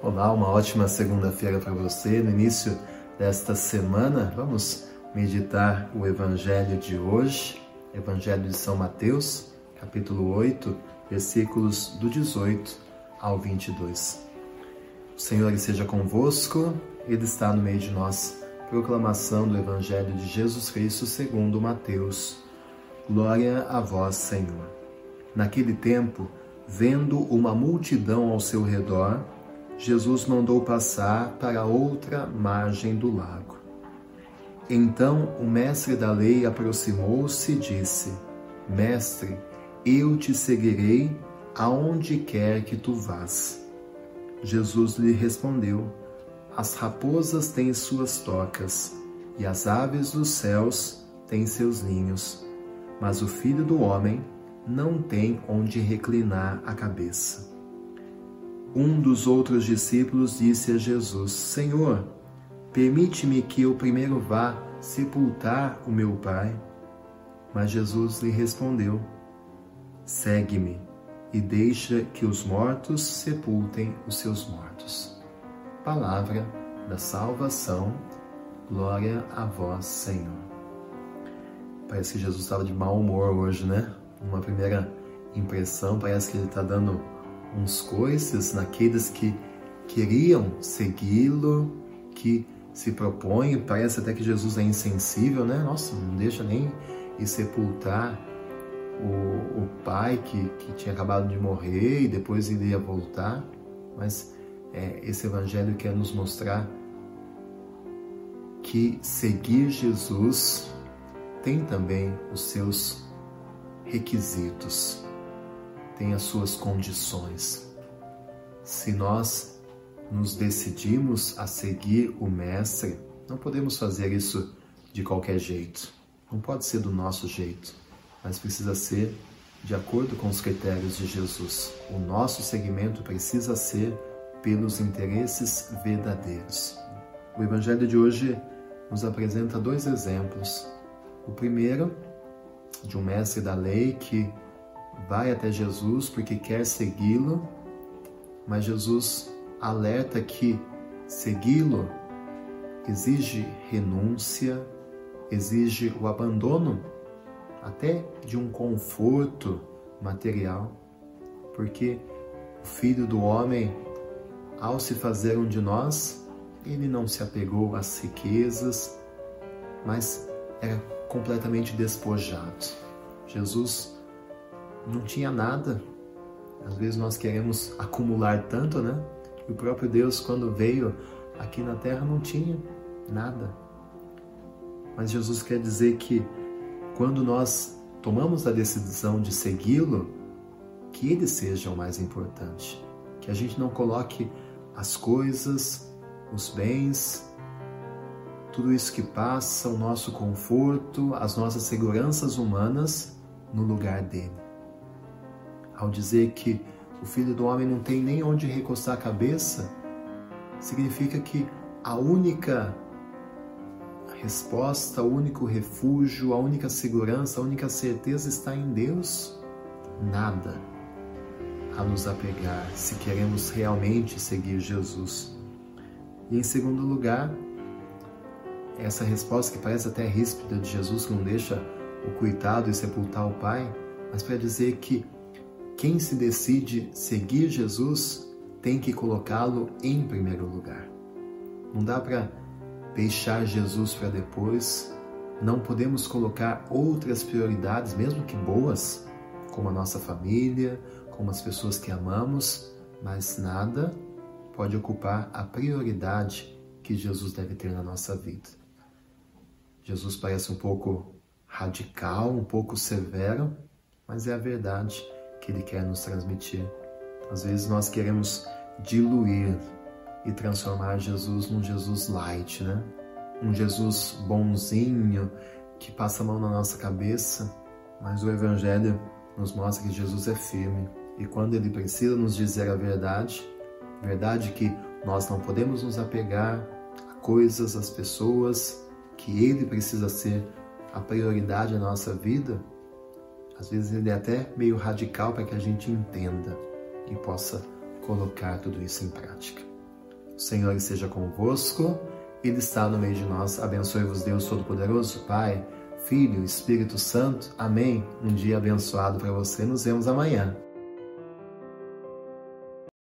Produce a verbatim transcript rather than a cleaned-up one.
Olá, uma ótima segunda-feira para você. No início desta semana, vamos meditar o Evangelho de hoje, Evangelho de São Mateus, capítulo oito, versículos do dezoito ao vinte e dois. O Senhor esteja convosco, Ele está no meio de nós. Proclamação do Evangelho de Jesus Cristo segundo Mateus. Glória a vós, Senhor. Naquele tempo, vendo uma multidão ao seu redor, Jesus mandou passar para outra margem do lago. Então o mestre da lei aproximou-se e disse: Mestre, eu te seguirei aonde quer que tu vás. Jesus lhe respondeu: As raposas têm suas tocas e as aves dos céus têm seus ninhos, mas o Filho do Homem não tem onde reclinar a cabeça. Um dos outros discípulos disse a Jesus: Senhor, permite-me que eu primeiro vá sepultar o meu pai. Mas Jesus lhe respondeu: Segue-me e deixa que os mortos sepultem os seus mortos. Palavra da salvação. Glória a vós, Senhor. Parece que Jesus estava de mau humor hoje, né? Uma primeira impressão, parece que ele está dando uns coices naqueles que queriam segui-lo, que se propõem. Parece até que Jesus é insensível, né? Nossa, não deixa nem ir sepultar o, o pai que, que tinha acabado de morrer e depois iria voltar. Mas é, esse evangelho quer nos mostrar que seguir Jesus tem também os seus requisitos, tem as suas condições. Se nós nos decidimos a seguir o Mestre, não podemos fazer isso de qualquer jeito. Não pode ser do nosso jeito, mas precisa ser de acordo com os critérios de Jesus. O nosso seguimento precisa ser pelos interesses verdadeiros. O Evangelho de hoje nos apresenta dois exemplos. O primeiro, de um mestre da lei que vai até Jesus porque quer segui-lo, mas Jesus alerta que segui-lo exige renúncia, exige o abandono até de um conforto material, porque o Filho do Homem, ao se fazer um de nós, ele não se apegou às riquezas, mas era completamente despojado. Jesus não tinha nada. Às vezes nós queremos acumular tanto, né? E o próprio Deus, quando veio aqui na terra, não tinha nada. Mas Jesus quer dizer que quando nós tomamos a decisão de segui-lo, que ele seja o mais importante. Que a gente não coloque as coisas, os bens, tudo isso que passa, o nosso conforto, as nossas seguranças humanas no lugar dele. Ao dizer que o Filho do Homem não tem nem onde recostar a cabeça, significa que a única resposta, o único refúgio, a única segurança, a única certeza está em Deus. Nada a nos apegar se queremos realmente seguir Jesus. E em segundo lugar, essa resposta que parece até ríspida de Jesus, que não deixa o coitado e sepultar o pai, mas para dizer que quem se decide seguir Jesus tem que colocá-lo em primeiro lugar. Não dá para deixar Jesus para depois, não podemos colocar outras prioridades, mesmo que boas, como a nossa família, como as pessoas que amamos, mas nada pode ocupar a prioridade que Jesus deve ter na nossa vida. Jesus parece um pouco radical, um pouco severo, mas é a verdade que ele quer nos transmitir. Às vezes nós queremos diluir e transformar Jesus num Jesus light, né? Um Jesus bonzinho, que passa a mão na nossa cabeça, mas o Evangelho nos mostra que Jesus é firme. E quando ele precisa nos dizer a verdade, verdade que nós não podemos nos apegar a coisas, às pessoas, que ele precisa ser a prioridade da nossa vida, às vezes ele é até meio radical para que a gente entenda e possa colocar tudo isso em prática. O Senhor esteja convosco, Ele está no meio de nós. Abençoe-vos Deus Todo-Poderoso, Pai, Filho, Espírito Santo. Amém. Um dia abençoado para você. Nos vemos amanhã.